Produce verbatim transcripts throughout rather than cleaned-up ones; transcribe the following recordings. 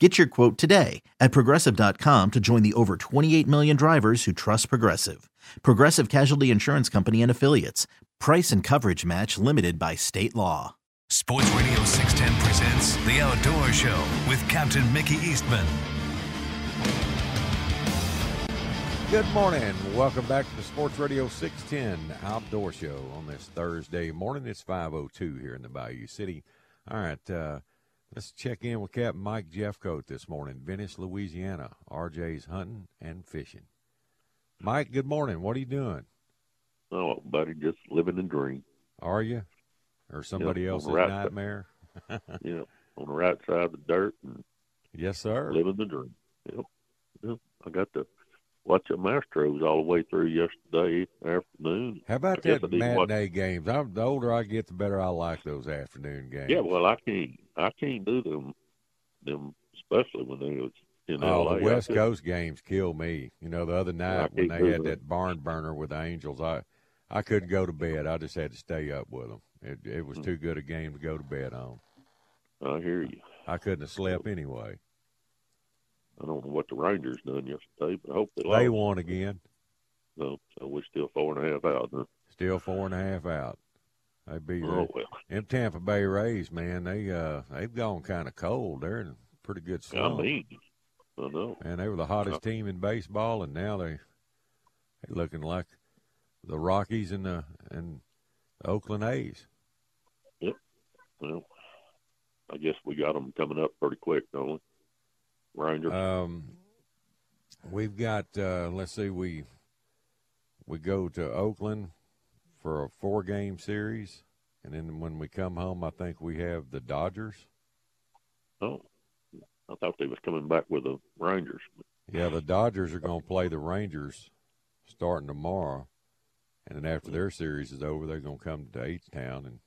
Get your quote today at Progressive dot com to join the over twenty-eight million drivers who trust Progressive. Progressive Casualty Insurance Company and Affiliates. Price and coverage match limited by state law. Sports Radio six ten presents The Outdoors Show with Captain Mickey Eastman. Good morning. Welcome back to the Sports Radio six ten Outdoor Show on this Thursday morning. It's five oh two here in the Bayou City. All right, uh... let's check in with Captain Mike Jeffcoat this morning, Venice, Louisiana, R J's hunting and fishing. Mike, good morning. What are you doing? Oh, buddy, just living the dream. Are you? Or somebody yeah, else's right nightmare? Side, yeah, on the right side of the dirt. And yes, sir. Living the dream. Yep. Yep. I got to watch the Astros all the way through yesterday afternoon. How about that matinee games? I'm, the older I get, the better I like those afternoon games. Yeah, well, I can't. I can't do them, them especially when they was in oh, L A. Oh, the West Coast games kill me. You know, the other night when they had them. that barn burner with the Angels, I, I couldn't go to bed. I just had to stay up with them. It, it was mm-hmm. too good a game to go to bed on. I hear you. I couldn't have slept anyway. I don't know what the Rangers done yesterday, but I hope they lost. They won again. No, so we're still four and a half out. Huh? Still four and a half out. They beat oh, well. them Tampa Bay Rays, man. They uh they've gone kind of cold. They're in a pretty good slump. I mean, I know. And they were the hottest I... team in baseball, and now they they're looking like the Rockies and the and the Oakland A's. Yep. Well, I guess we got them coming up pretty quick, don't we? Rangers. Um, we've got uh, let's see, we we go to Oakland for a four-game series, and then when we come home, I think we have the Dodgers. Oh, I thought they was coming back with the Rangers. Yeah, the Dodgers are going to play the Rangers starting tomorrow, and then after their series is over, they're going to come to H-Town and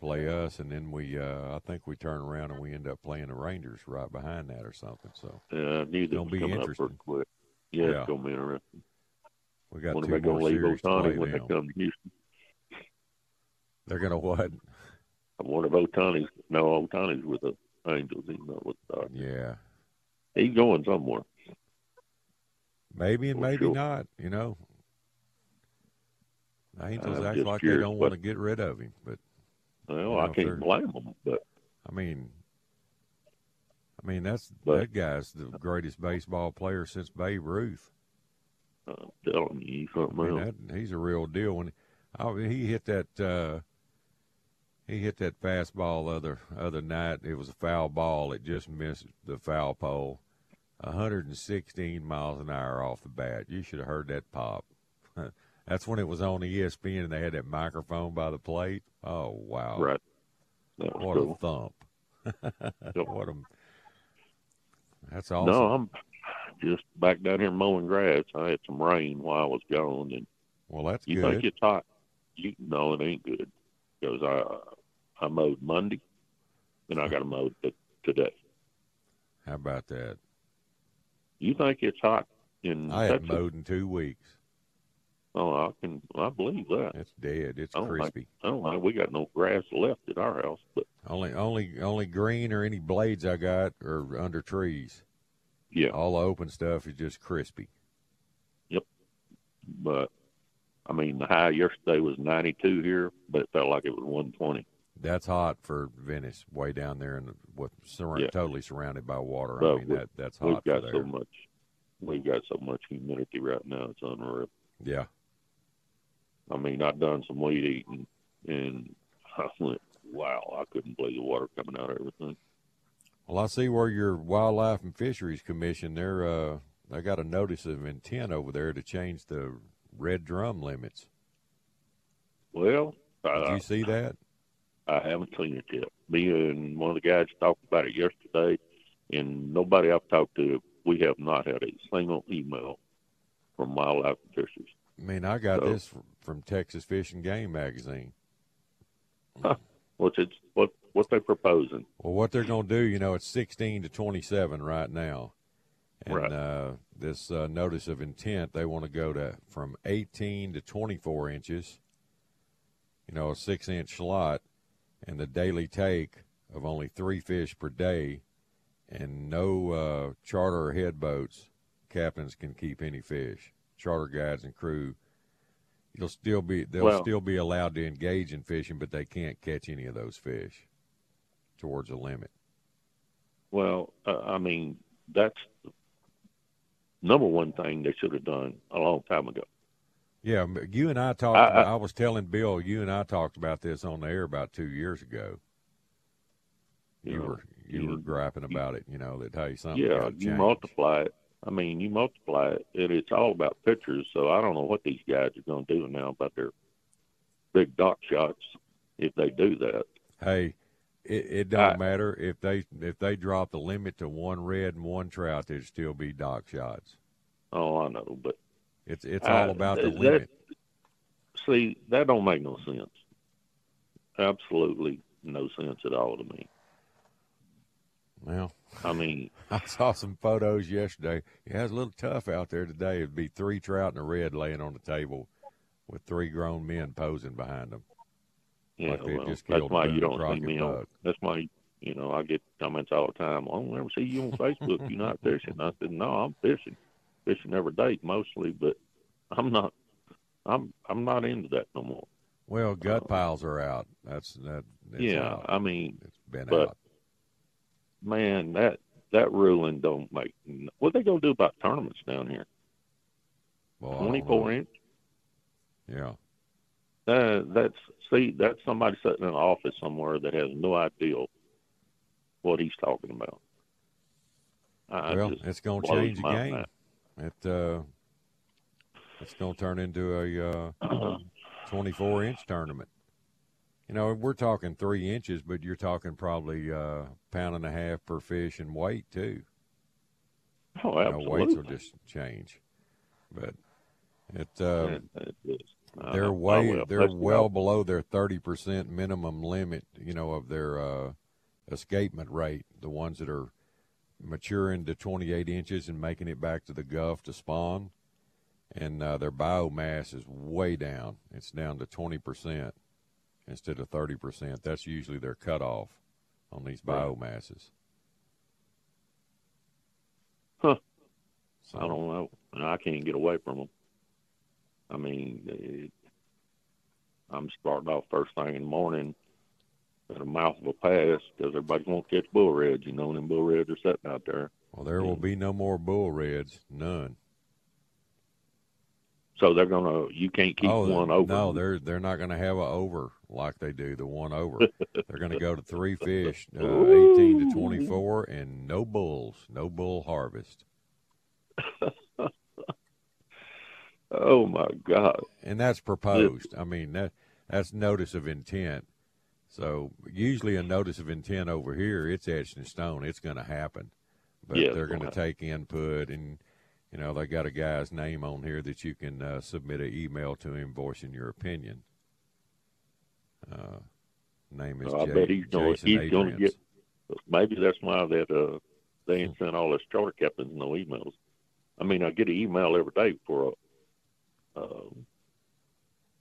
play us, and then we, uh, I think we turn around and we end up playing the Rangers right behind that or something. So yeah, I knew that was coming up pretty quick. Yeah, yeah, it's going to be interesting. We got two more series to play when they come to Houston. They're going to what? I wonder if Otani's – no, Otani's with the Angels. He's not with the Dodgers. Yeah. He's going somewhere. Maybe and maybe not, you know. The Angels act like they don't want to get rid of him. But well, I can't blame them. But I mean, I mean that's that guy's the greatest baseball player since Babe Ruth. I'm telling you, something I mean, else. That, he's a real deal. When I mean, he hit that, uh, he hit that fastball other other night. It was a foul ball. It just missed the foul pole. one hundred sixteen miles an hour off the bat. You should have heard that pop. That's when it was on E S P N and they had that microphone by the plate. Oh wow! Right. That was what cool. a thump. what a. That's awesome. No, I'm. Just back down here mowing grass. I had some rain while I was gone, and well, that's you good. think it's hot? You no, it ain't good because I I mowed Monday, and I got to mow t- today. How about that? You think it's hot in? I haven't mowed in two weeks. Oh, I can I believe that. It's dead. It's I crispy. Like, I don't know. We got no grass left at our house, but only only only green or any blades I got are under trees. Yeah, all the open stuff is just crispy. Yep, but I mean the high yesterday was ninety-two here, but it felt like it was one twenty. That's hot for Venice, way down there, and with sur- yeah. totally surrounded by water. But I mean, we, that that's hot. We've got for there. so much. We've got so much humidity right now; it's unreal. Yeah. I mean, I've done some weed eating, and I went, wow! I couldn't believe the water coming out of everything. Well, I see where your Wildlife and Fisheries Commission there. Uh, I got a notice of intent over there to change the red drum limits. Well, did I, you see that? I haven't seen it yet. Me and one of the guys talked about it yesterday, and nobody I've talked to, we have not had a single email from Wildlife and Fisheries. I mean, I got so, this from Texas Fish and Game Magazine. Huh. What's it, what what they're proposing? Well, what they're going to do, you know, it's sixteen to twenty-seven right now. And right. Uh, this uh, notice of intent, they want to go to from eighteen to twenty-four inches, you know, a six-inch slot, and the daily take of only three fish per day, and no uh, charter or head boats. Captains can keep any fish. Charter guides and crew, you'll still be they'll well, still be allowed to engage in fishing, but they can't catch any of those fish towards a limit. Well, uh, I mean, that's the number one thing they should have done a long time ago. Yeah, you and I talked. I, about, I, I was telling Bill, you and I talked about this on the air about two years ago. You, you know, were you, you were griping about you, it, you know, that hey, something. Yeah, gotta change. You multiply it. I mean, you multiply it, and it's all about pictures, so I don't know what these guys are going to do now about their big dock shots if they do that. Hey, it, it don't I, matter. If they if they drop the limit to one red and one trout, there'd still be dock shots. Oh, I know, but it's it's I, all about the that, limit. See, that don't make no sense. Absolutely no sense at all to me. Well, I mean, I saw some photos yesterday. It has a little tough out there today. It'd be three trout and a red laying on the table, with three grown men posing behind them. Yeah, like well, just that's why you don't see me bug. on. That's why you know I get comments all the time. I don't ever see you on Facebook. You're not fishing. I said no, I'm fishing, fishing every day mostly, but I'm not. I'm I'm not into that no more. Well, gut uh, piles are out. That's that. That's yeah, out. I mean, it's been but, out. Man, that that ruling don't make. What they gonna do about tournaments down here? Well, Twenty-four inch. Yeah. Uh, that's see, that's somebody sitting in an office somewhere that has no idea what he's talking about. I well, it's gonna change the game. Mind. It uh, it's gonna turn into a uh, twenty-four inch tournament. You know, we're talking three inches, but you're talking probably a uh, pound and a half per fish and weight, too. Oh, absolutely. You know, weights will just change. But it, uh, it they're, uh, way, they're well below their thirty percent minimum limit, you know, of their uh, escapement rate, the ones that are maturing to twenty-eight inches and making it back to the Gulf to spawn. And uh, their biomass is way down. It's down to twenty percent. Instead of thirty percent, that's usually their cutoff on these biomasses. Huh. So, I don't know. I can't get away from them. I mean, it, I'm starting off first thing in the morning at a mouth of a pass because everybody's going to catch bull reds, you know, and them bull reds are sitting out there. Well, there and, will be no more bull reds, none. So they're gonna. You can't keep oh, one over. No, they're they're not gonna have an over like they do the one over. They're gonna go to three fish, uh, eighteen to twenty-four, and no bulls, no bull harvest. Oh my God! And that's proposed. I mean that that's notice of intent. So usually a notice of intent over here, it's etched in stone. It's gonna happen, but yeah, they're gonna take input and. You know, they got a guy's name on here that you can uh, submit an email to him voicing your opinion. Uh, name is oh, Jay, I bet he's gonna, he's gonna get. Maybe that's why that uh, they ain't sent all us charter captains no emails. I mean, I get an email every day for a uh,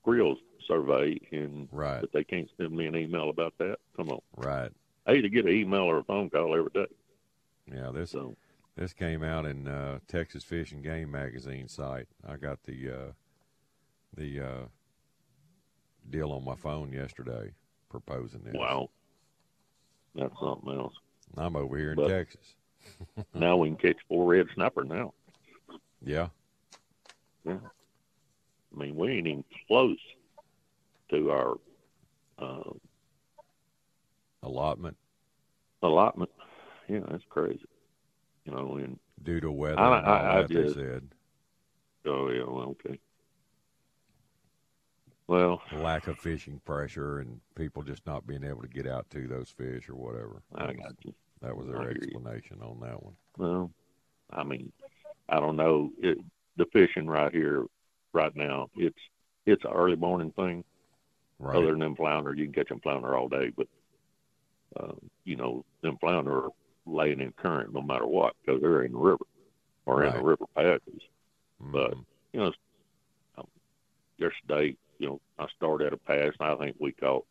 grill survey, and right. But they can't send me an email about that. Come on, right? I either get an email or a phone call every day. Yeah, this. So, This came out in uh, Texas Fish and Game Magazine site. I got the uh, the uh, deal on my phone yesterday. proposing this. Wow. That's something else. I'm over here in but Texas. Now we can catch four red snapper now. Yeah. Yeah. I mean, we ain't even close to our uh, allotment. Allotment. Yeah, that's crazy. You know, and due to weather, I, and all I, I that just, they said. Oh, yeah, well, okay. Well, lack of fishing pressure and people just not being able to get out to those fish or whatever. I got you. That was their explanation you. on that one. Well, I mean, I don't know. It, the fishing right here, right now, it's it's an early morning thing. Right. Other than them flounder, you can catch them flounder all day, but, uh, you know, them flounder are laying in current no matter what because they're in the river or right. in the river patches. Mm-hmm. But, you know, yesterday, you know, I started at a pass, and I think we caught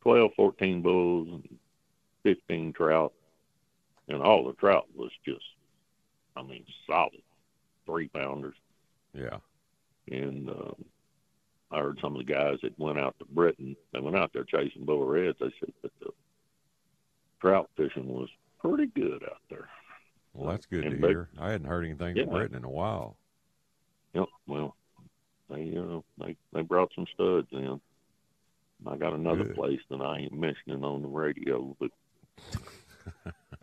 twelve, fourteen bulls and fifteen trout. And all the trout was just, I mean, solid three-pounders. Yeah. And um, I heard some of the guys that went out to Britain, they went out there chasing bull reds. They said that the trout fishing was pretty good out there. Well, that's good and to they, hear. I hadn't heard anything yeah. from Britain in a while. Yeah, well. They, you know, they, they brought some studs in. I got another Good. place that I ain't mentioning on the radio, but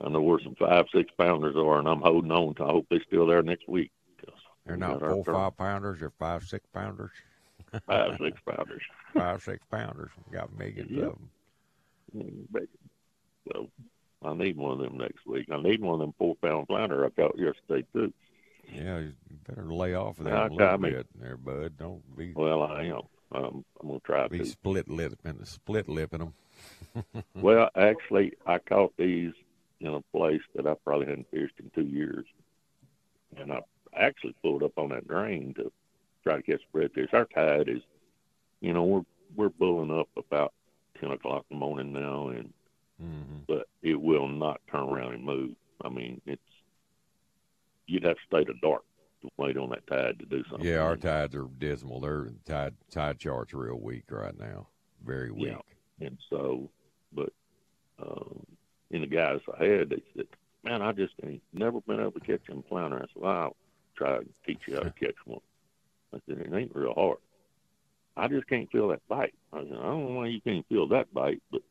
I know where some five, six pounders are, and I'm holding on to. I hope they're still there next week. They're not four, five pounders or five, six pounders. Five, six pounders. Five, six pounders. We got millions yep. of them. So I need one of them next week. I need one of them four pound flounder I caught yesterday too. Yeah, you better lay off of that I, a little I mean, bit there, bud. Don't be. Well, I am. Um, I'm gonna try be to be split lip and split lipping them. Well, actually, I caught these in a place that I probably hadn't fished in two years, and I actually pulled up on that drain to try to catch redfish. Our tide is, you know, we're we're pulling up about ten o'clock in the morning now, and mm-hmm. but it will not turn around and move. I mean, it's. You'd have to stay to dark to wait on that tide to do something. Yeah, our tides are dismal. Their tide tide chart's real weak right now, very weak. Yeah. And so, but um, in the guys I had, they said, "Man, I just ain't never been able to catch them flounder." I said, "Well, I'll try to teach you how to catch one." I said, "It ain't real hard. I just can't feel that bite." I said, "I don't know why you can't feel that bite, but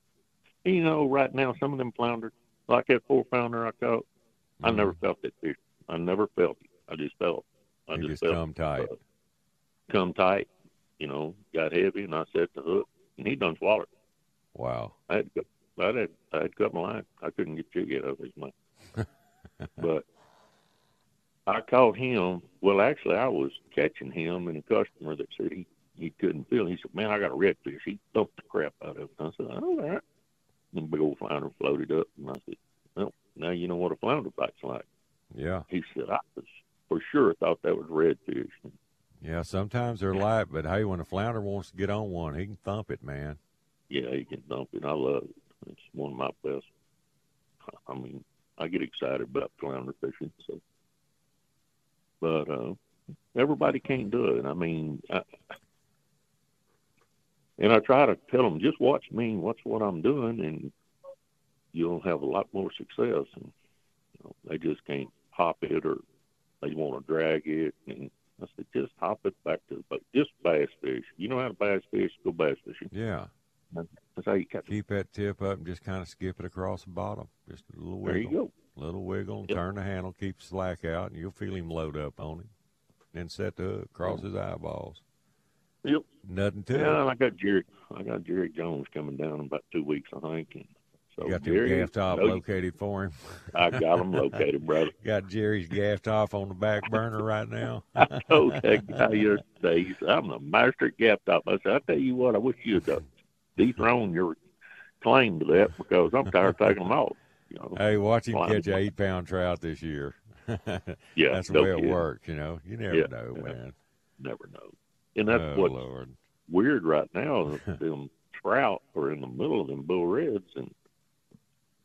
you know, right now some of them flounder, like that four pounder I caught, mm-hmm. I never felt that fish." I never felt it. I just felt it. I just, just felt come it. tight. Uh, come tight, you know, got heavy, and I set the hook, and he done swallowed it. Wow. I had to I had, I had cut my line. I couldn't get jig out of his mouth. But I caught him. Well, actually, I was catching him, and a customer that said he, he couldn't feel it. He said, "Man, I got a redfish." He thumped the crap out of it. I said, "All right." And the big old flounder floated up, and I said, "Well, now you know what a flounder bite's like." Yeah. He said, "I was for sure thought that was redfish." Yeah, sometimes they're light, but hey, when a flounder wants to get on one, he can thump it, man. Yeah, he can thump it. I love it. It's one of my best. I mean, I get excited about flounder fishing. So, but uh, everybody can't do it. I mean, I, and I try to tell them, just watch me, watch what I'm doing, and you'll have a lot more success. And, you know, they just can't hop it, or they want to drag it. And I said, just hop it back to the boat. Just bass fish. You know how to bass fish? Go bass fishing. Yeah. That's how you catch Keep it. that tip up and just kind of skip it across the bottom. Just a little wiggle. There you go. Little wiggle. Yep. Turn the handle. Keep slack out, and you'll feel him load up on it. Then set the hook across yep. his eyeballs. Yep. Nothing to yeah, it. I got Jerry. I got Jerry Jones coming down in about two weeks, I think. And So you got Jerry, the gaff top no, located for him. I got him located, brother. Got Jerry's gaff top on the back burner right now. I told that guy yesterday, he said, "I'm the master gaff top." I said, "I tell you what, I wish you'd have dethroned your claim to that because I'm tired of taking them off." You know, hey, watch him catch an eight pound trout this year. Yeah, that's the way it works. You know, you never yeah, know, yeah. man. Never know, and that's oh, what's Lord. weird right now. Them trout are in the middle of them bull reds and.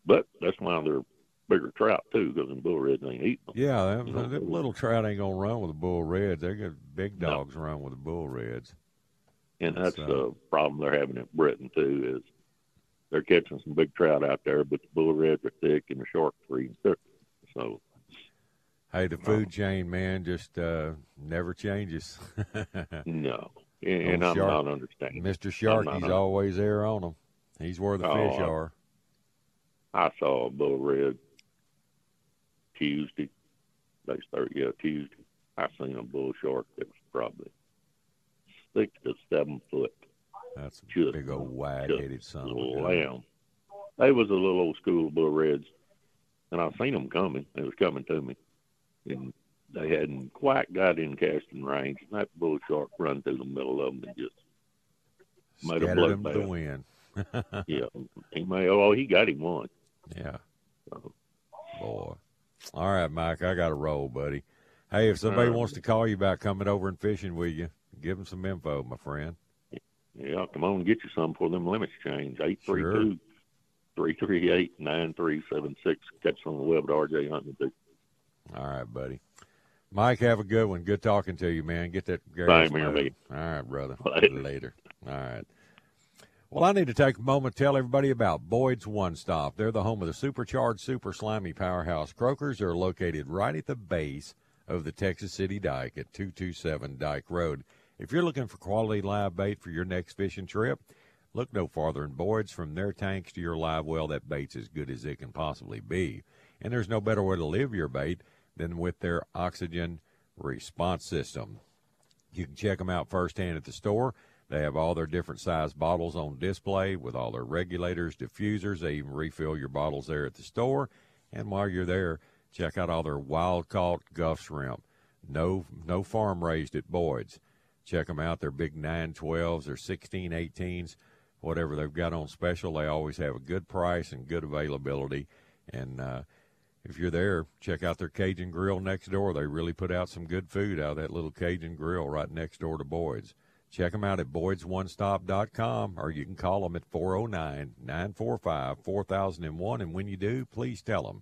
But that's why they're bigger trout, too, because the bull reds ain't eating them. Yeah, that, you know, that little trout ain't going to run with the bull reds. They're good, big dogs no. run with the bull reds. And that's right. The problem they're having in Britain, too, is they're catching some big trout out there, but the bull reds are thick and the sharks are eating thick. So, hey, the food um, chain, man, just uh, never changes. No. And, and I'm shark, not understanding. Mister Sharky's not, always there on them. He's where the oh, fish are. I saw a bull red Tuesday. They start, yeah, Tuesday. I seen a bull shark that was probably six to seven foot. That's a just, big old wag-headed son of a lamb. They was a little old school bull reds, and I seen them coming. They was coming to me, and they hadn't quite got in casting range. And that bull shark run through the middle of them and just scattered made a blood bath. The wind. Yeah, he may. Oh, he got him one. Yeah. So. Boy. All right, Mike, I got to roll, buddy. Hey, if somebody um, wants to call you about coming over and fishing with you, give them some info, my friend. Yeah, come on and get you some before them limits change. eight three two, three three eight, nine three seven six. Catch on the web at R J Hunting. All right, buddy. Mike, have a good one. Good talking to you, man. Get that garage. All right, brother. Later. Later. All right. Well, I need to take a moment to tell everybody about Boyd's One Stop. They're the home of the supercharged, super slimy powerhouse croakers. They're located right at the base of the Texas City Dyke at two twenty-seven Dyke Road. If you're looking for quality live bait for your next fishing trip, look no farther than Boyd's. From their tanks to your live well, that bait's as good as it can possibly be. And there's no better way to live your bait than with their oxygen response system. You can check them out firsthand at the store. They have all their different size bottles on display with all their regulators, diffusers. They even refill your bottles there at the store. And while you're there, check out all their wild-caught Gulf shrimp. No, no farm raised at Boyd's. Check them out. Their big nine twelves, their sixteen eighteens, whatever they've got on special. They always have a good price and good availability. And uh, if you're there, check out their Cajun Grill next door. They really put out some good food out of that little Cajun Grill right next door to Boyd's. Check them out at boyds one stop dot com, or you can call them at four oh nine, nine four five, four thousand one. And when you do, please tell them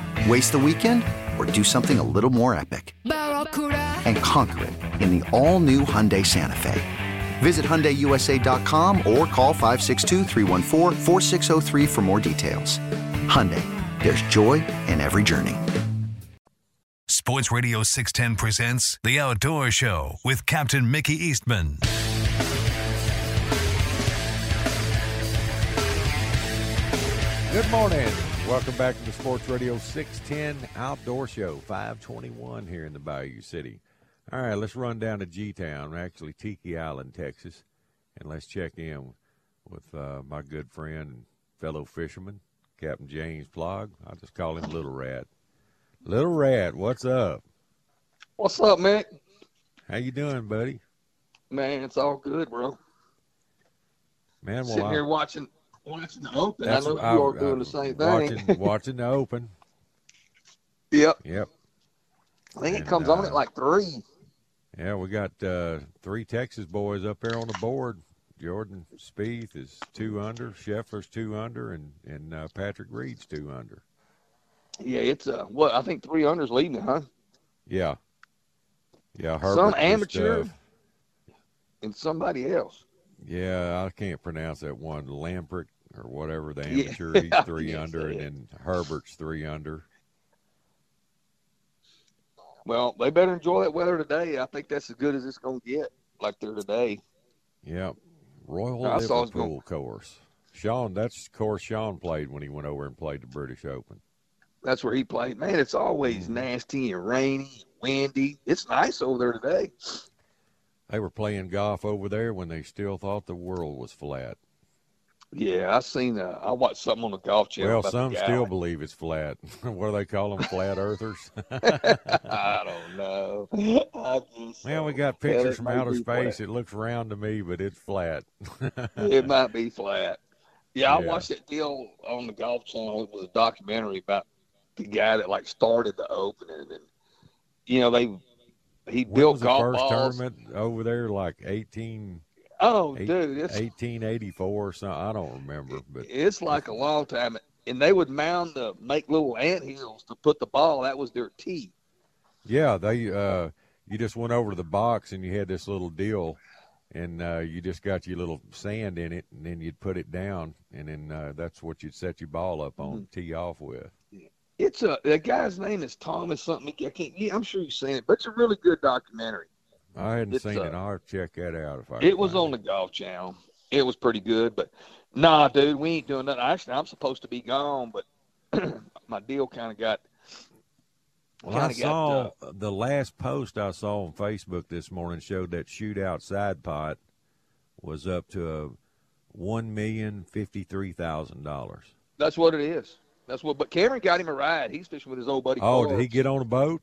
Waste the weekend or do something a little more epic and conquer it in the all-new Hyundai Santa Fe. Visit Hyundai U S A dot com or call five six two, three one four, four six zero three for more details. Hyundai, there's joy in every journey. Sports Radio six ten presents The Outdoors Show with Captain Mickey Eastman. Good morning. Welcome back to the Sports Radio six ten Outdoor Show, five twenty-one here in the Bayou City. All right, let's run down to G-Town, actually Tiki Island, Texas, and let's check in with uh, my good friend and fellow fisherman, Captain James Flog. I just call him Little Rat. Little Rat, what's up? What's up, Mick? How you doing, buddy? Man, it's all good, bro. Man, well, sitting I'm, here watching watching the Open. I know you are doing the same watching, thing. Watching the Open. Yep. Yep. I think and, it comes uh, on at like three. Yeah, we got uh, three Texas boys up there on the board. Jordan Spieth is two under, Scheffler's two under, and and uh, Patrick Reed's two under. Yeah, it's uh, what I think three under's leading it, huh? Yeah, yeah. Herbert some amateur just, uh, and somebody else. Yeah, I can't pronounce that one. Lamprecht or whatever the amateur. Yeah. He's three under, and then Herbert's three under. Well, they better enjoy that weather today. I think that's as good as it's going to get, like they're today. Yeah, Royal I Liverpool course. Sean, that's the course Sean played when he went over and played the British Open. That's where he played. Man, it's always nasty and rainy and windy. It's nice over there today. They were playing golf over there when they still thought the world was flat. Yeah, I seen. Uh, I watched something on the Golf Channel. Well, some still believe it's flat. What do they call them, flat earthers? I don't know. I just, Man, we got pictures from outer space. Flat. It looks round to me, but it's flat. It might be flat. Yeah, yeah, I watched that deal on the Golf Channel. It was a documentary about the guy that like started the Open, and you know they he when built was golf the first balls. Tournament over there, like eighteen. 18- Oh, Eight, dude. It's, eighteen eighty-four or something. I don't remember. But it's like a long time. And they would mound the make little anthills to put the ball. That was their tee. Yeah. they. Uh, you just went over to the box and you had this little deal. And uh, you just got your little sand in it. And then you'd put it down. And then uh, that's what you'd set your ball up on, mm-hmm. tee off with. It's a, the guy's name is Thomas something. I can't, yeah, I'm sure you've seen it. But it's a really good documentary. I hadn't it's seen a, it. I'll check that out. If I It was on it. the Golf Channel. It was pretty good, but nah, dude, we ain't doing nothing. Actually, I'm supposed to be gone, but my deal kind of got. Well, I saw got, uh, the last post I saw on Facebook this morning showed that shootout side pot was up to one million fifty-three thousand dollars. That's what it is. That's what. But Cameron got him a ride. He's fishing with his old buddy. Oh, George. Did he get on a boat?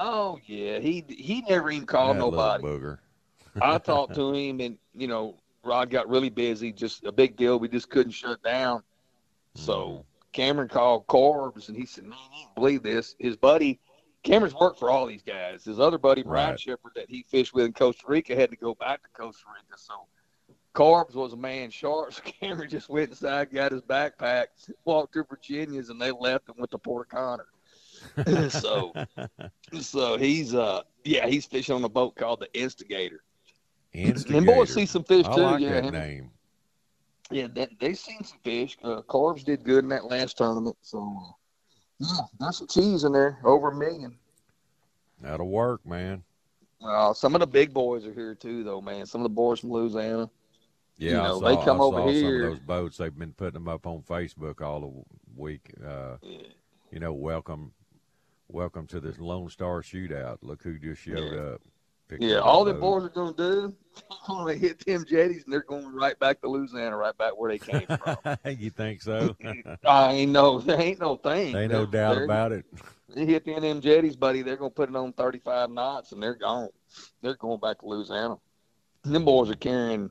Oh, yeah. He he never even called that nobody. Booger. I talked to him, and, you know, Rod got really busy. Just a big deal. We just couldn't shut down. So Cameron called Corbs, and he said, man, you don't believe this. His buddy, Cameron's worked for all these guys. His other buddy, Brian right. Shepard, that he fished with in Costa Rica, had to go back to Costa Rica. So Corbs was a man sharp. So Cameron just went inside, got his backpack, walked through Virginia's, and they left and went to Port O'Connor. so, so he's uh, yeah, he's fishing on a boat called the Instigator. Instigator. And boys see some fish I too. Like yeah, that name. Yeah, that, they seen some fish. Uh, Corbs did good in that last tournament, so yeah, that's some cheese in there. Over a million. That'll work, man. Uh, some of the big boys are here too, though, man. Some of the boys from Louisiana. Yeah, you know, I saw, they come I over saw here. Some of those boats, they've been putting them up on Facebook all the week. Uh, yeah. You know, welcome. Welcome to this Lone Star Shootout. Look who just showed yeah. up. Yeah, all the boys are going to do, they're going to hit them jetties, and they're going right back to Louisiana, right back where they came from. You think so? I ain't no, there ain't no thing. There ain't no doubt they're, about it. They hit them, them jetties, buddy. They're going to put it on thirty-five knots, and they're gone. They're going back to Louisiana. And them boys are carrying,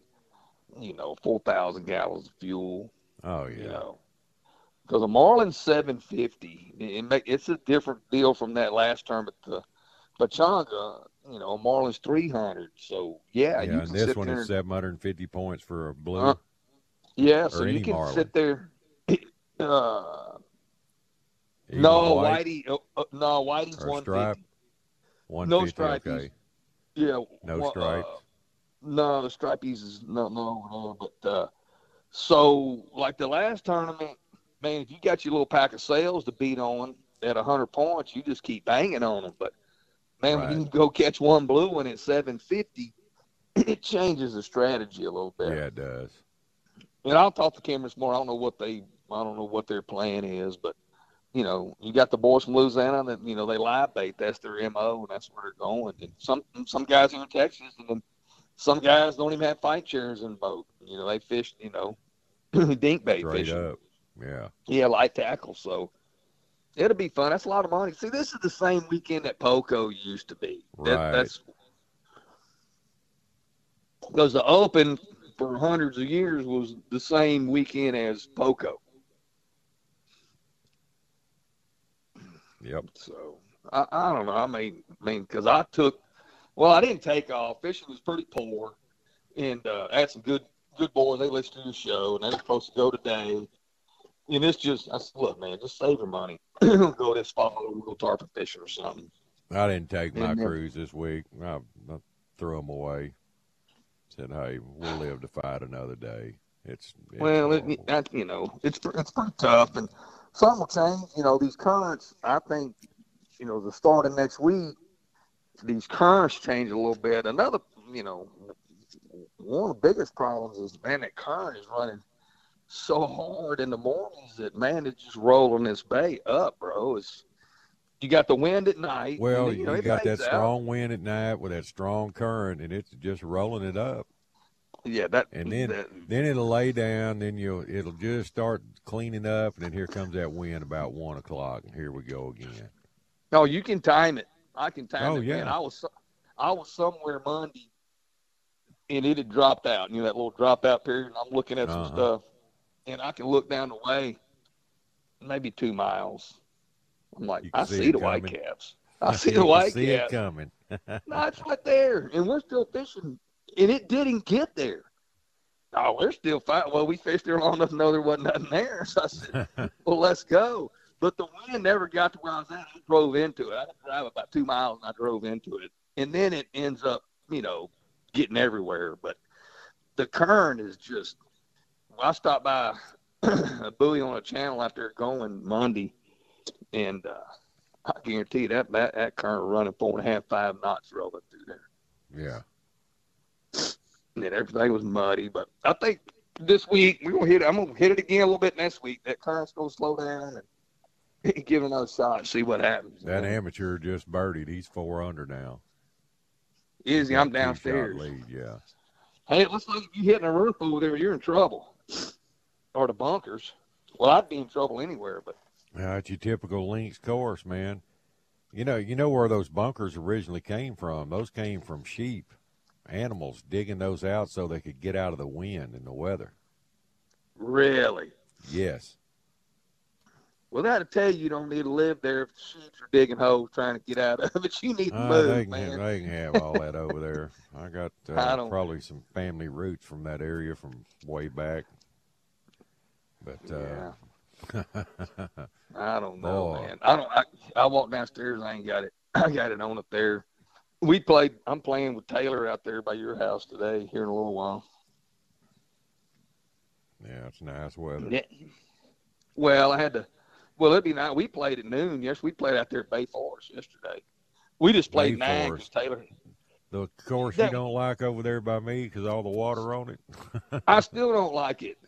you know, four thousand gallons of fuel. Oh, yeah. You know. Because a Marlin seven fifty, it make, it's a different deal from that last term at the Pachanga. You know, a Marlin's three hundred. So, yeah. yeah you can and this one is seven hundred fifty points for a blue. Uh, yeah, so you can Marlin. sit there. Uh, no, white? Whitey. Uh, uh, no, Whitey's or one fifty. one fifty. No stripes. Okay. Yeah. No uh, stripes. Uh, no, the stripes is no, no, no. But uh, so, like the last tournament, man, if you got your little pack of sails to beat on at one hundred points, you just keep banging on them. But, man, right. when you can go catch one blue one at seven fifty, it changes the strategy a little bit. Yeah, it does. And I'll talk to Cameron some more. I don't know what they, I don't know what their plan is, but, you know, you got the boys from Louisiana that, you know, they live bait. That's their M O, and that's where they're going. And some some guys are in Texas, and then some guys don't even have fight chairs in the boat. You know, they fish, you know, dink bait Straight fishing. Up. Yeah. Yeah, light tackle. So it'll be fun. That's a lot of money. See, this is the same weekend that POCO used to be. Right. That, that's because the Open for hundreds of years was the same weekend as POCO. Yep. So I, I don't know. I mean, I mean, because I took, well, I didn't take off. Fishing was pretty poor, and uh, I had some good good boys. They listened to the show, and they were supposed to go today. And it's just, I said, look, man, just save your money. We'll go this fall. We'll go tarpon fishing or something. I didn't take my and, cruise this week. I, I threw them away. Said, hey, we'll live to fight another day. It's, it's well, it, I, you know, it's it's pretty tough, and something will change. You know, these currents, I think, you know, the start of next week, these currents change a little bit. Another, you know, one of the biggest problems is, man, that current is running so hard in the mornings that, man, it's just rolling this bay up, bro. It's, you got the wind at night. Well, and, you, know, you got that out. strong wind at night with that strong current, and it's just rolling it up. Yeah, that and then that, then it'll lay down. Then you it'll just start cleaning up, and then here comes that wind about one o'clock, and here we go again. No, you can time it. I can time oh, it. Yeah, man. I was I was somewhere Monday, and it had dropped out. You know that little dropout period. And I'm looking at uh-huh. some stuff, and I can look down the way, maybe two miles. I'm like, I see, see the coming. white caps. I, I see the white see caps it coming. No, it's right there, and we're still fishing. And it didn't get there. Oh, we're still fighting. Well, we fished there long enough to know there wasn't nothing there. So I said, well, let's go. But the wind never got to where I was at. I drove into it. I drive about two miles, and I drove into it. And then it ends up, you know, getting everywhere. But the current is just – I stopped by a buoy on a channel after going Monday, and uh, I guarantee you that, that, that current running four and a half, five knots rolling through there. Yeah. And everything was muddy, but I think this week we're gonna hit. I'm gonna hit it again a little bit next week. That current's gonna slow down and give it another shot, see what happens. That man. Amateur just birdied. He's four under now. Izzy, I'm downstairs. Lead, yeah. Hey, it looks like you hitting a roof over there. You're in trouble, or the bunkers. Well, I'd be in trouble anywhere, but. Yeah, it's your typical Lynx course, man. You know, you know where those bunkers originally came from. Those came from sheep. Animals digging those out so they could get out of the wind and the weather. Really? Yes. Well, that'll tell you you don't need to live there if the sheep are digging holes trying to get out of it. You need to uh, move, they can, man. They can have all that over there. I got uh, I probably some family roots from that area from way back. But uh, yeah. I don't know, boy. man. I don't. I, I walk downstairs. I ain't got it. I got it on up there. We played. I'm playing with Taylor out there by your house today. Here in a little while. Yeah, it's nice weather. Yeah. Well, I had to. Well, it'd be nice. We played at noon. Yes, we played out there at Bay Forest yesterday. We just played Bay nine because Taylor. The course that, you don't like over there by me because all the water on it. I still don't like it.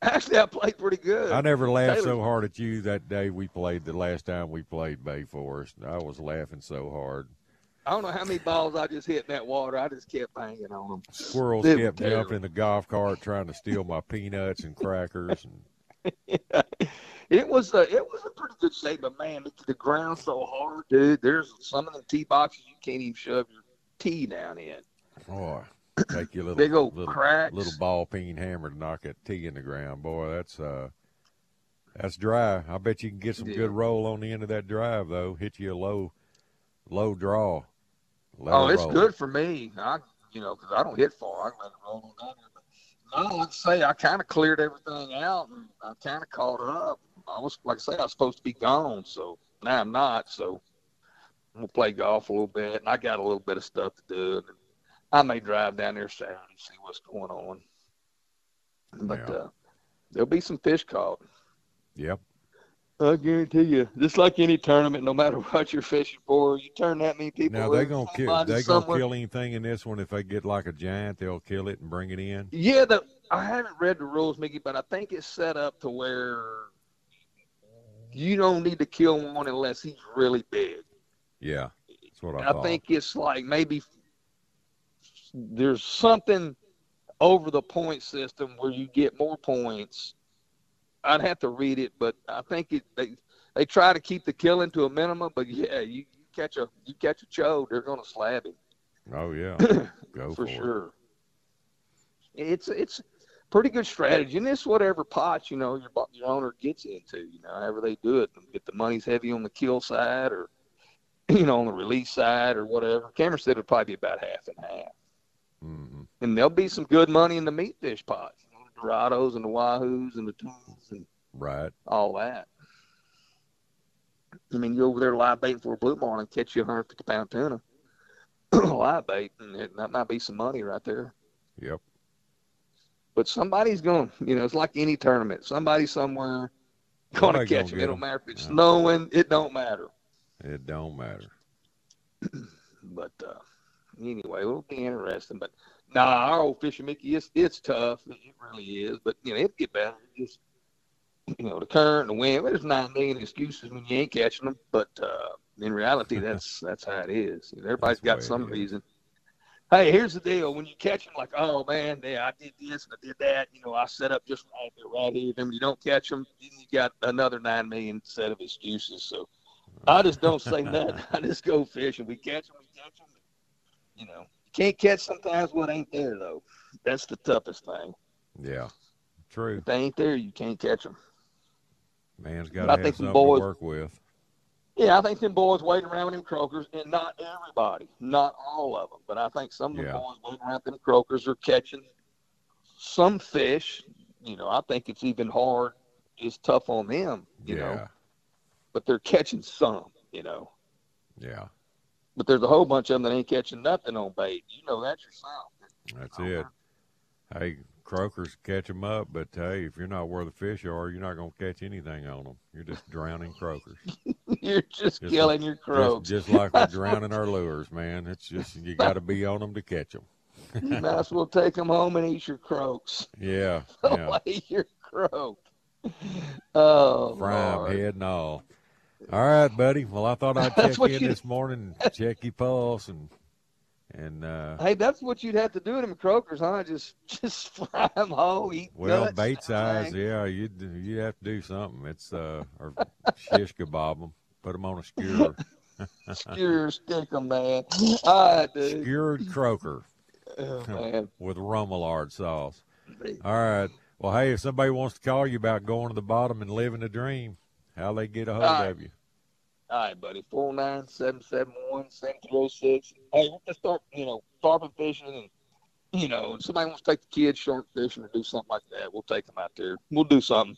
Actually, I played pretty good. I never laughed Taylor. so hard at you that day we played. The last time we played Bay Forest, I was laughing so hard. I don't know how many balls I just hit in that water. I just kept banging on them. Squirrels it kept jumping in the golf cart trying to steal my peanuts and crackers. And... yeah. It was a, it was a pretty good shape, but, man, the ground's so hard, dude. There's some of the tee boxes you can't even shove your tee down in. Boy, take your little, big old little, cracks. Little ball peen hammer to knock a tee in the ground. Boy, that's uh, that's dry. I bet you can get some yeah. good roll on the end of that drive, though. Hit you a low, low draw. Let oh, it it's roll. good for me. I, you know, because I don't hit far. I can let it roll on down there. But no, like I say, I kind of cleared everything out, and I kind of caught up. I was, like I say, I was supposed to be gone, so now I'm not. So I'm gonna play golf a little bit, and I got a little bit of stuff to do. And I may drive down there Saturday and see what's going on. But yeah. uh, there'll be some fish caught. Yep. I guarantee you, just like any tournament, no matter what you're fishing for, you turn that many people. Now, they're going to kill They're going to kill anything in this one. If they get like a giant, they'll kill it and bring it in. Yeah, the, I haven't read the rules, Mickey, but I think it's set up to where you don't need to kill one unless he's really big. Yeah, that's what I, I thought. I think it's like maybe there's something over the point system where you get more points I'd have to read it, but I think it, they they try to keep the killing to a minimum. But yeah, you, you catch a you catch a chode, they're gonna slab him. Oh yeah, go for, for sure. It. It's it's pretty good strategy, and it's whatever pot you know your your owner gets into. You know, however they do it, if the money's heavy on the kill side, or you know on the release side, or whatever. Camera said it'd probably be about half and half. Mm-hmm. And there'll be some good money in the meat fish pots. Dorados and the wahoos and the tunas and right. all that. I mean, you're over there live baiting for a blue marlin and catch you a one hundred fifty pound tuna live bait, and that might be some money right there. Yep. But somebody's going to, you know, it's like any tournament. Somebody somewhere going to catch them. It don't matter if it's snowing. It don't matter. It don't matter. But uh, anyway, it'll be interesting. But nah, our old fishing, Mickey, it's, it's tough. It really is. But, you know, it'll get better. Just, you know, the current, the wind. There's nine million excuses when you ain't catching them. But uh, in reality, that's that's how it is. You know, everybody's got some reason. Hey, here's the deal. When you catch them, like, oh, man, yeah, I did this and I did that. You know, I set up just right here, right here. Then you don't catch them, then you got another nine million set of excuses. So I just don't say nothing. I just go fishing. We catch them, we catch them. You know. Can't catch sometimes what ain't there, though. That's the toughest thing. Yeah, true. If they ain't there, you can't catch them. Man's got to have something boys, to work with. Yeah, I think them boys waiting around with them croakers, and not everybody, not all of them, but I think some of the yeah. boys waiting around with them croakers are catching some fish. You know, I think it's even hard. It's tough on them, you yeah. know. But they're catching some, you know. Yeah. But there's a whole bunch of them that ain't catching nothing on bait. You know that yourself. That's it. Hey, croakers catch them up, but hey, if you're not where the fish are, you're not going to catch anything on them. You're just drowning croakers. You're just, just killing like, your croaks. Just, just like we're drowning our lures, man. It's just you got to be on them to catch them. You might as well take them home and eat your croaks. Yeah. yeah. your croak. Oh, fry head and all. All right, buddy. Well, I thought I'd check in this morning, check your pulse, and and uh, hey, that's what you'd have to do to them croakers, huh? Just just fry them whole, eat well, nuts, bait size, dang. Yeah. You you have to do something. It's uh, or shish kebab them, put them on a skewer, skewer, stick them, man. All right, dude. Skewered croaker, oh, man. With Romillard sauce. All right. Well, hey, if somebody wants to call you about going to the bottom and living the dream. How they get a hold right. of you? All right, buddy. four oh nine, seven seven one, seven three oh six. Hey, we're going to start, you know, tarpon fishing, and, you know, if somebody wants to take the kids shark fishing or do something like that, we'll take them out there. We'll do something.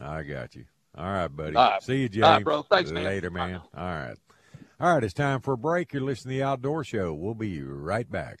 I got you. All right, buddy. All right. See you, James. All right, bro. Thanks, man. Later, man. All right. All right, it's time for a break. You're listening to The Outdoor Show. We'll be right back.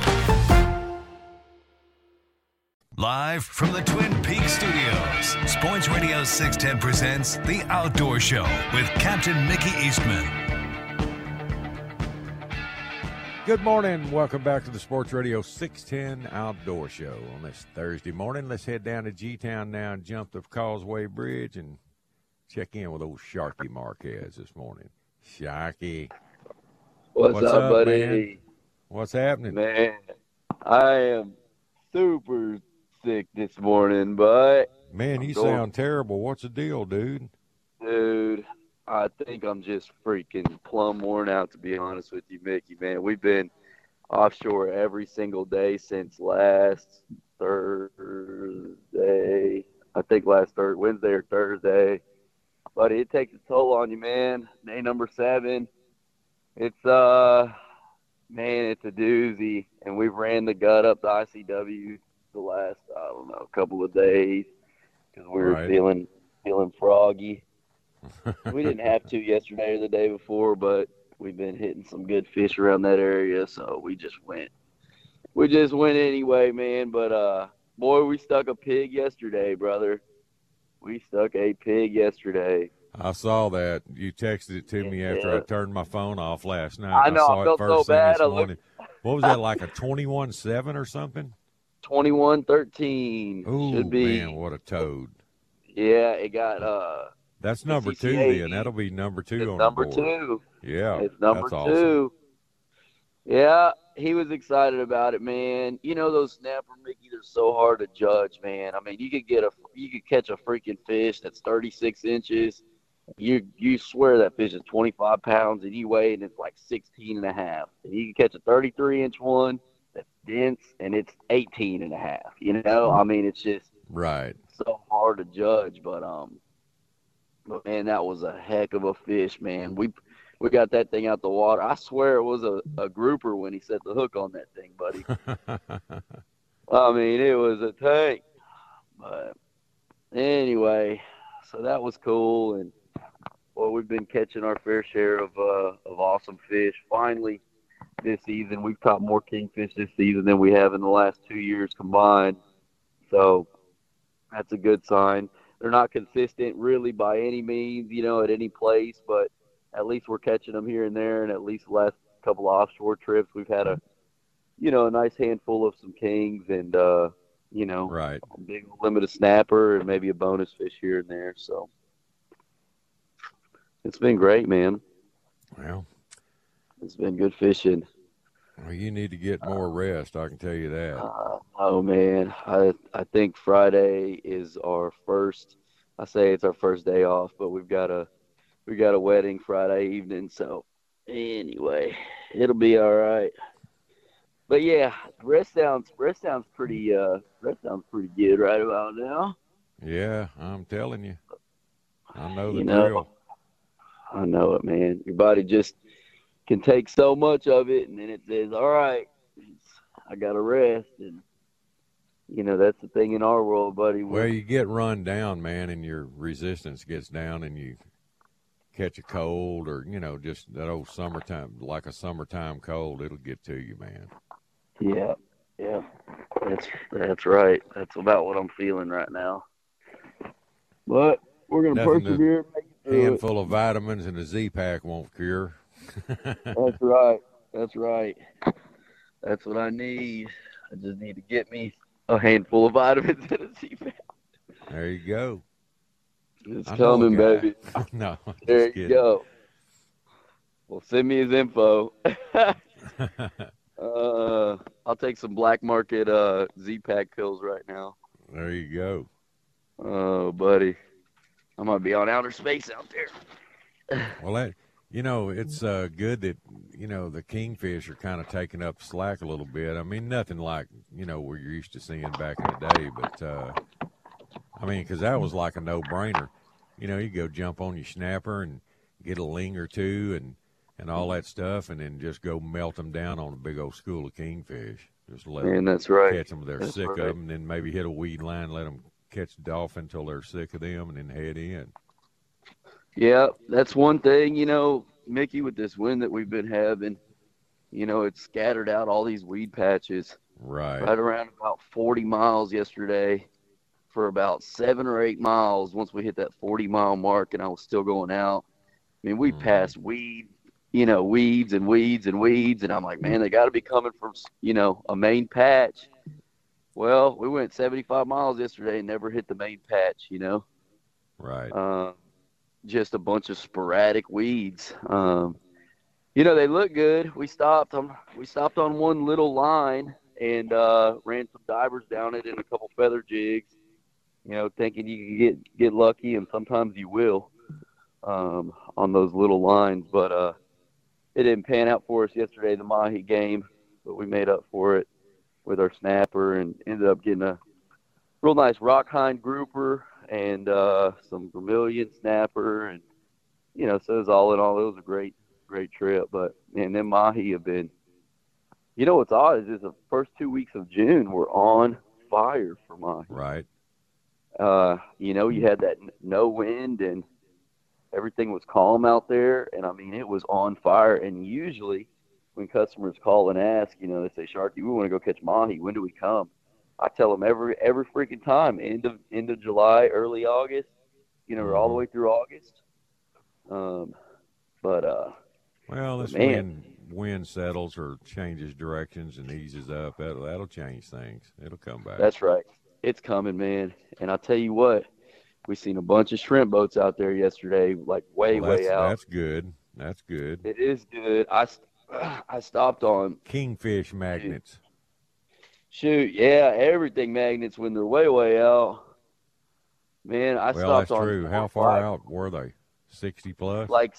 Live from the Twin Peaks Studios, Sports Radio six ten presents The Outdoor Show with Captain Mickey Eastman. Good morning. Welcome back to the Sports Radio six ten Outdoor Show on this Thursday morning. Let's head down to G-Town now and jump the Causeway Bridge and check in with old Sharky Marquez this morning. Sharky. What's, What's up, buddy? Man? What's happening? Man, I am super sick this morning, but man, you sound terrible. What's the deal, dude? Dude, I think I'm just freaking plumb worn out, to be honest with you, Mickey, man. We've been offshore every single day since last Thursday. I think last Thursday, Wednesday or Thursday. But it takes a toll on you, man. Day number seven. It's, uh, man, it's a doozy. And we've ran the gut up the I C W the last, I don't know, couple of days because we were right. feeling feeling froggy. We didn't have to yesterday or the day before, but we've been hitting some good fish around that area, so we just went. We just went anyway, man. But, uh, boy, we stuck a pig yesterday, brother. We stuck a pig yesterday. I saw that. You texted it to me yeah. after I turned my phone off last night. I know. I, saw I felt it first so bad. This morning. Look... What was that, like a twenty-one seven or something? twenty-one thirteen. Ooh, should be. Man, what a toad. Yeah, it got uh. That's number two, then. That'll be number two it's on number the board. Number two. Yeah, it's number that's two. Awesome. Yeah, he was excited about it, man. You know those snapper, Mickey, they're so hard to judge, man. I mean, you could get a, you could catch a freaking fish that's thirty-six inches. You you swear that fish is twenty-five pounds and you weigh and it's like sixteen and a half. And you can catch a thirty-three inch one that's dense and it's eighteen and a half. You know, I mean, it's just right so hard to judge, but um. But, man, that was a heck of a fish, man. We we got that thing out the water. I swear it was a, a grouper when he set the hook on that thing, buddy. I mean, it was a tank. But anyway, so that was cool. And, boy, we've been catching our fair share of uh, of awesome fish. Finally, this season, we've caught more kingfish this season than we have in the last two years combined. So that's a good sign. They're not consistent really by any means, you know, at any place, but at least we're catching them here and there. And at least the last couple of offshore trips, we've had a, you know, a nice handful of some kings and, uh, you know, right. a big limit of snapper and maybe a bonus fish here and there. So it's been great, man. Well, it's been good fishing. Well, you need to get more uh, rest, I can tell you that. Uh, oh, man. I I think Friday is our first – I say it's our first day off, but we've got a we got a wedding Friday evening. So, anyway, it'll be all right. But, yeah, rest sounds, rest sounds, pretty, uh, rest sounds pretty good right about now. Yeah, I'm telling you. I know the you know, drill. I know it, man. Your body just – can take so much of it, and then it says, all right, I got to rest. And, you know, that's the thing in our world, buddy. Well, you get run down, man, and your resistance gets down, and you catch a cold or, you know, just that old summertime, like a summertime cold, it'll get to you, man. Yeah, yeah, that's, that's right. That's about what I'm feeling right now. But we're going to persevere. A handful of vitamins and a Z-Pak won't cure. That's right. That's right. That's what I need. I just need to get me a handful of vitamins and a Z-Pak. There you go. It's I coming, baby. No, I'm there you kidding. Go. Well, send me his info. uh, I'll take some black market uh, Z-Pak pills right now. There you go. Oh, buddy. I might be on outer space out there. Well, that... You know, it's uh, good that, you know, the kingfish are kind of taking up slack a little bit. I mean, nothing like, you know, where you're used to seeing back in the day. But, uh, I mean, because that was like a no-brainer. You know, you go jump on your snapper and get a ling or two and, and all that stuff and then just go melt them down on a big old school of kingfish. Just let Man, them that's right. catch them. They're that's sick right. of them. And then maybe hit a weed line, let them catch the dolphin until they're sick of them and then head in. Yeah, that's one thing, you know, Mickey, with this wind that we've been having, you know, it's scattered out all these weed patches. Right. Right around about forty miles yesterday for about seven or eight miles once we hit that forty-mile mark, and I was still going out. I mean, we mm. passed weed, you know, weeds and weeds and weeds, and I'm like, man, they got to be coming from, you know, a main patch. Well, we went seventy-five miles yesterday and never hit the main patch, you know. Right. Uh, just a bunch of sporadic weeds. Um, you know, they look good. We stopped them. We stopped on one little line and uh, ran some divers down it and a couple feather jigs, you know, thinking you can get, get lucky, and sometimes you will um, on those little lines. But uh, it didn't pan out for us yesterday, the Mahi game, but we made up for it with our snapper and ended up getting a real nice rock hind grouper and uh, some vermilion snapper, and you know, so it was all in all, it was a great, great trip. But and then mahi have been, you know, what's odd is just the first two weeks of June were on fire for mahi. Right. Uh, you know, you had that n- no wind and everything was calm out there, and I mean, it was on fire. And usually, when customers call and ask, you know, they say, "Sharky, we want to go catch mahi. When do we come?" I tell them every every freaking time, end of end of July, early August, you know, or all the way through August. Um, but uh, well, this wind wind settles or changes directions and eases up. That'll that'll change things. It'll come back. That's right. It's coming, man. And I'll tell you what, we seen a bunch of shrimp boats out there yesterday, like way well, way out. That's good. That's good. It is good. I I stopped on Kingfish magnets. Dude. Shoot, yeah, everything magnets when they're way, way out. Man, I well, stopped that's on. True. How far five. Out were they? sixty plus? Like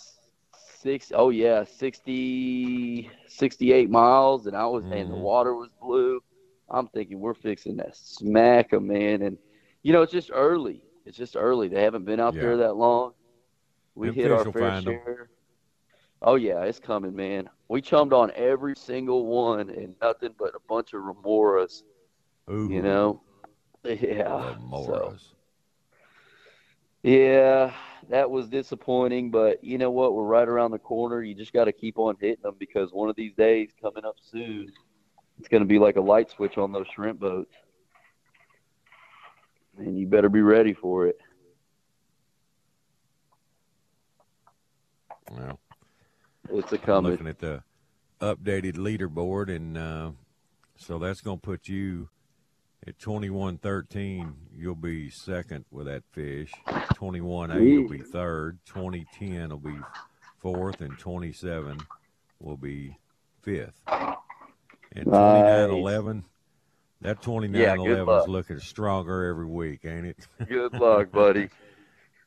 six, oh yeah, sixty, sixty-eight miles, and I was, mm-hmm. and the water was blue. I'm thinking we're fixing that smack 'em, man, and you know, it's just early. It's just early. They haven't been out yeah. there that long. We Them hit our fair share. Them. Oh, yeah, it's coming, man. We chummed on every single one and nothing but a bunch of remoras, Ooh, you know? Yeah. Remoras. So, yeah, that was disappointing, but you know what? We're right around the corner. You just got to keep on hitting them because one of these days coming up soon, it's going to be like a light switch on those shrimp boats, and you better be ready for it. Well. It's a coming. I'm looking at the updated leaderboard, and uh, so that's going to put you at twenty-one thirteen. You'll be second with that fish. twenty-one eight you'll be third. twenty ten will be fourth, and twenty-seven will be fifth. And twenty-nine eleven, nice. That twenty-nine eleven yeah, is looking stronger every week, ain't it? Good luck, buddy.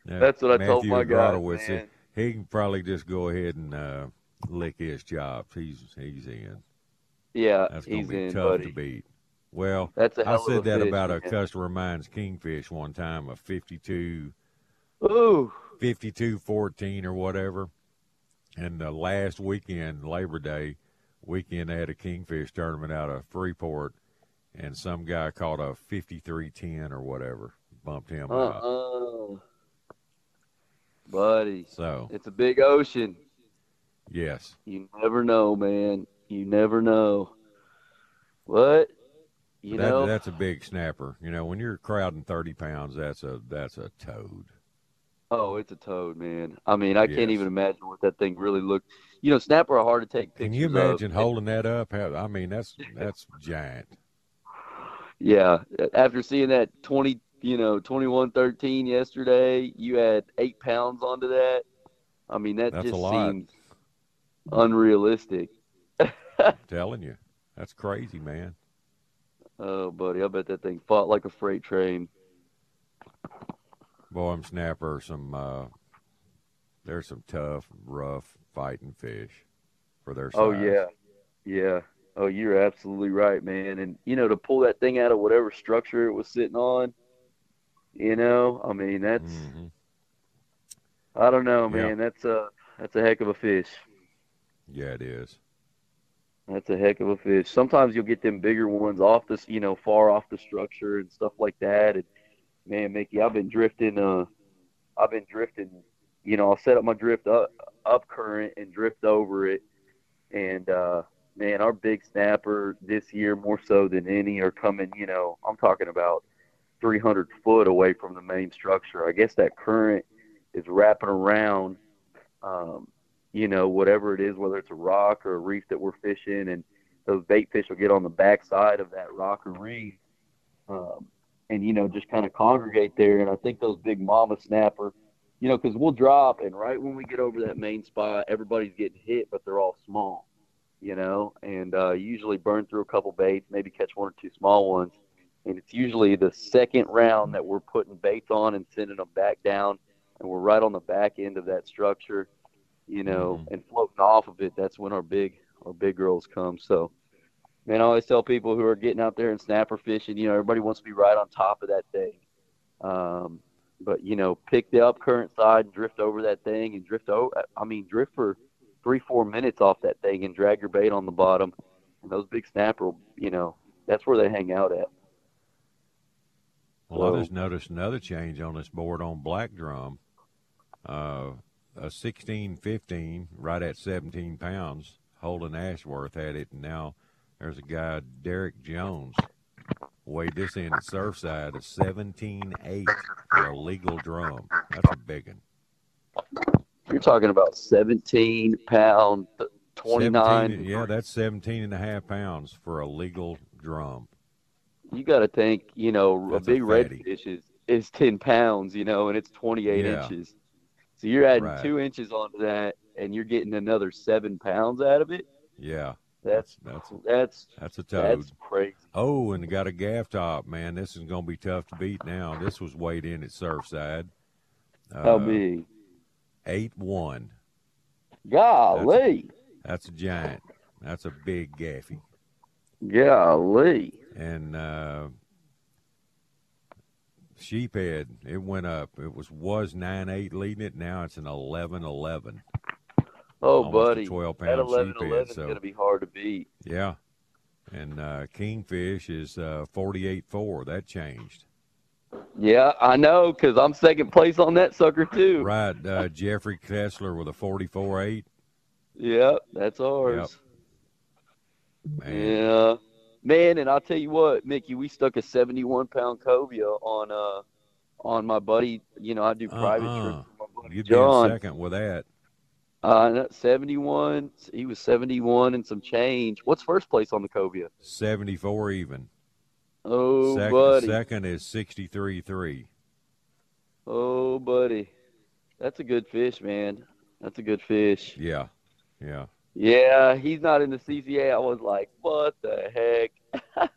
Now, that's what I Matthew told my guy, man. It. He can probably just go ahead and uh, lick his chops. He's he's in. Yeah, that's gonna he's be in, tough buddy. To beat. Well, that's a hell I said of a that fish, about man. A customer of mine's kingfish one time, a fifty-two, ooh, fifty-two fourteen or whatever. And the last weekend, Labor Day weekend, they had a kingfish tournament out of Freeport, and some guy caught a fifty-three ten or whatever, bumped him uh-uh. up. Buddy, so it's a big ocean. Yes. You never know, man. You never know. What? You that, know that's a big snapper. You know, when you're crowding thirty pounds, that's a that's a toad. Oh, it's a toad, man. I mean, I yes. can't even imagine what that thing really looked. You know, snapper are hard to take pictures. Can you imagine of. Holding that up? How, I mean, that's that's giant. Yeah. After seeing that twenty. You know, twenty-one thirteen yesterday, you had eight pounds onto that. I mean, that that's just seems unrealistic. I'm telling you. That's crazy, man. Oh, buddy, I bet that thing fought like a freight train. Boy, I'm snapper. Some, uh, there's some tough, rough fighting fish for their size. Oh, yeah. Yeah. Oh, you're absolutely right, man. And, you know, to pull that thing out of whatever structure it was sitting on, you know, I mean, that's, mm-hmm. I don't know, man, yep. that's a, that's a heck of a fish. Yeah, it is. That's a heck of a fish. Sometimes you'll get them bigger ones off this, you know, far off the structure and stuff like that. And man, Mickey, I've been drifting, uh, I've been drifting, you know, I'll set up my drift up, up current and drift over it. And, uh, man, our big snapper this year, more so than any, are coming, you know, I'm talking about three hundred foot away from the main structure. I guess that current is wrapping around, um, you know, whatever it is, whether it's a rock or a reef that we're fishing, and those bait fish will get on the backside of that rock or reef, um, and, you know, just kind of congregate there. And I think those big mama snapper, you know, because we'll drop, and right when we get over that main spot, everybody's getting hit, but they're all small, you know, and uh, usually burn through a couple baits, maybe catch one or two small ones. And it's usually the second round that we're putting baits on and sending them back down, and we're right on the back end of that structure, you know, mm-hmm. and floating off of it. That's when our big our big girls come. So, man, I always tell people who are getting out there and snapper fishing, you know, everybody wants to be right on top of that thing. Um, But, you know, pick the up current side and drift over that thing and drift over, I mean, drift for three, four minutes off that thing and drag your bait on the bottom. And those big snapper, you know, that's where they hang out at. Well, so, I just noticed another change on this board on black drum. Uh, a sixteen fifteen, right at seventeen pounds, Holden Ashworth had it. And now there's a guy, Derek Jones, weighed this in at Surfside of seventeen eight for a legal drum. That's a big one. You're talking about seventeen pound, twenty-nine. seventeen, yeah, that's seventeen and a half pounds for a legal drum. You got to think, you know, that's a big a redfish is, is ten pounds, you know, and it's twenty-eight yeah. inches. So you're adding right. two inches onto that, and you're getting another seven pounds out of it. Yeah. That's that's that's that's a toad. That's crazy. Oh, and got a gaff top, man. This is gonna be tough to beat now. This was weighed in at Surfside. Uh, How big? eight one. Golly. That's a, that's a giant. That's a big gaffy. Golly. And uh, sheephead, it went up. It was was nine eight leading it. Now it's an eleven eleven. Oh, almost buddy, twelve-pound eleven eleven is going to be hard to beat. Yeah, and uh, Kingfish is uh, forty-eight four. That changed. Yeah, I know, because I'm second place on that sucker, too. Right, uh, Jeffrey Kessler with a forty-four eight. Yep, that's ours. Yep. Man. Yeah. Man, and I'll tell you what, Mickey, we stuck a seventy-one pound cobia on uh, on my buddy. You know, I do private uh-uh. trips with my buddy You'd John. You'd be in second with that. Uh, seventy-one. He was seventy-one and some change. What's first place on the cobia? seventy-four even. Oh, second, buddy. Second is sixty-three three. Oh, buddy. That's a good fish, man. That's a good fish. Yeah, yeah. Yeah, he's not in the C C A. I was like, what the heck?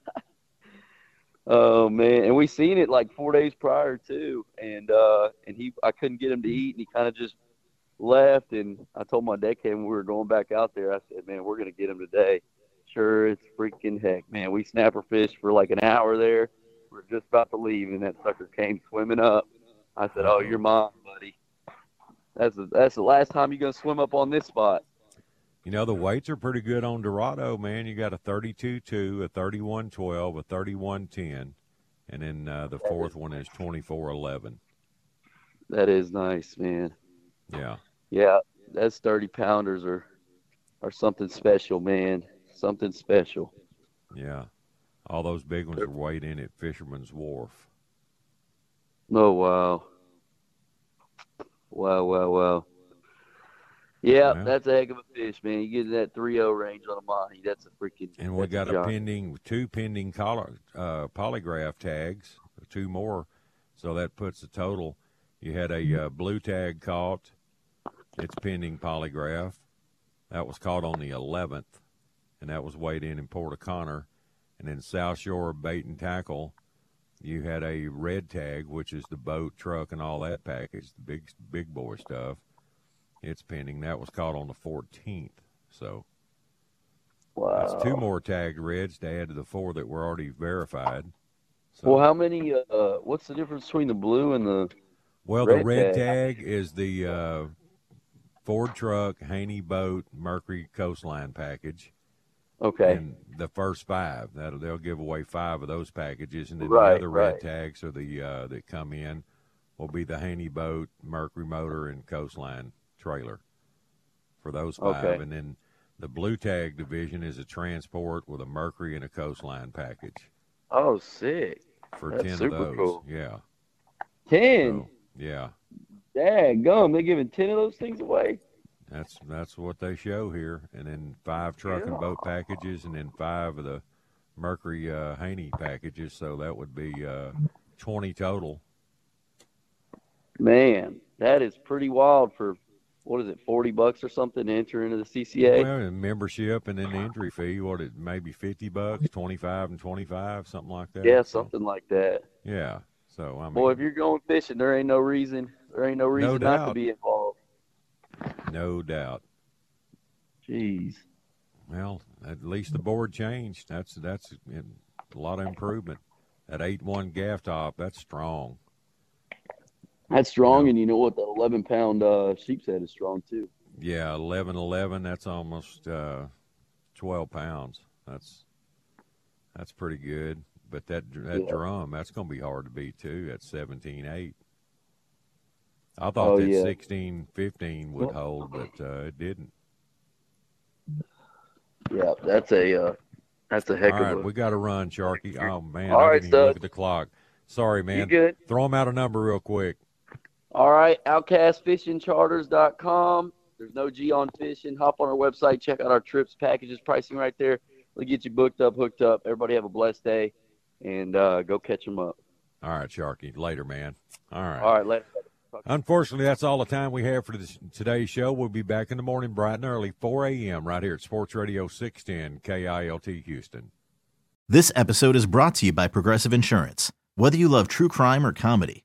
Oh, man. And we seen it like four days prior, too. And uh, and he, I couldn't get him to eat, and he kind of just left, and I told my deckhand when we were going back out there, I said, man, we're going to get him today. Sure, it's freaking heck, man. We snapper fished for like an hour there. We're just about to leave, and that sucker came swimming up. I said, oh, you're mine, buddy. That's the, that's the last time you're going to swim up on this spot. You know, the weights are pretty good on Dorado, man. You got a thirty-two two, a thirty-one twelve, a thirty-one ten, and then uh, the fourth one is twenty-four eleven. That is nice, man. Yeah. Yeah, that's thirty pounders or, or something special, man. Something special. Yeah. All those big ones are weighed in at Fisherman's Wharf. Oh, wow. Wow, wow, wow. Yeah, well, that's a heck of a fish, man. You get in that three oh range on a Mahi, that's a freaking And we got a, a pending, two pending collar, uh, polygraph tags, two more. So that puts the total. You had a uh, blue tag caught. It's pending polygraph. That was caught on the eleventh, and that was weighed in in Port O'Connor. And then South Shore Bait and Tackle, you had a red tag, which is the boat, truck, and all that package, the big big boy stuff. It's pending. That was caught on the fourteenth. So wow. That's two more tagged reds to add to the four that were already verified. So, well, how many uh, – what's the difference between the blue and the Well, red the red tag, tag is the uh, – Ford truck, Haney boat, Mercury coastline package. Okay. And the first five, that'll, they'll give away five of those packages. And then right, the other right. red tags are the, uh, that come in will be the Haney boat, Mercury motor, and coastline trailer for those five. Okay. And then the blue tag division is a transport with a Mercury and a coastline package. Oh, sick. For That's ten super of those. Cool. Yeah. ten? So, yeah. Dang, gum, they're giving ten of those things away. That's that's what they show here. And then five truck yeah. and boat packages, and then five of the Mercury uh, Haney packages. So that would be uh, twenty total. Man, that is pretty wild for, what is it, forty bucks or something to enter into the C C A? Well, and membership and then the entry fee, what, it maybe fifty bucks, twenty-five and twenty-five, something like that? Yeah, something so, like that. Yeah. So, I mean, boy, if you're going fishing, there ain't no reason. There ain't no reason no not to be involved. No doubt. Jeez. Well, at least the board changed. That's that's a lot of improvement. That eight one gaff top, that's strong. That's strong, yeah. And you know what? The eleven-pound uh, sheep's head is strong too. Yeah, eleven eleven, that's almost uh, twelve pounds. That's that's pretty good. But that that yeah. drum, that's going to be hard to beat too at seventeen eight. I thought oh, that yeah. sixteen fifteen would hold, but uh, it didn't. Yeah, that's a uh, that's a heck All of right, a... All right, we got to run, Sharky. Oh, man, All I right, didn't even look at the clock. Sorry, man. You good? Throw them out a number real quick. All right, outcast fishing charters dot com. There's no G on fishing. Hop on our website. Check out our trips, packages, pricing right there. We'll get you booked up, hooked up. Everybody have a blessed day, and uh, go catch them up. All right, Sharky. Later, man. All right. All right, later. Unfortunately, that's all the time we have for this, today's show. We'll be back in the morning bright and early, four a.m. right here at Sports Radio six ten K I L T Houston. This episode is brought to you by Progressive Insurance. Whether you love true crime or comedy,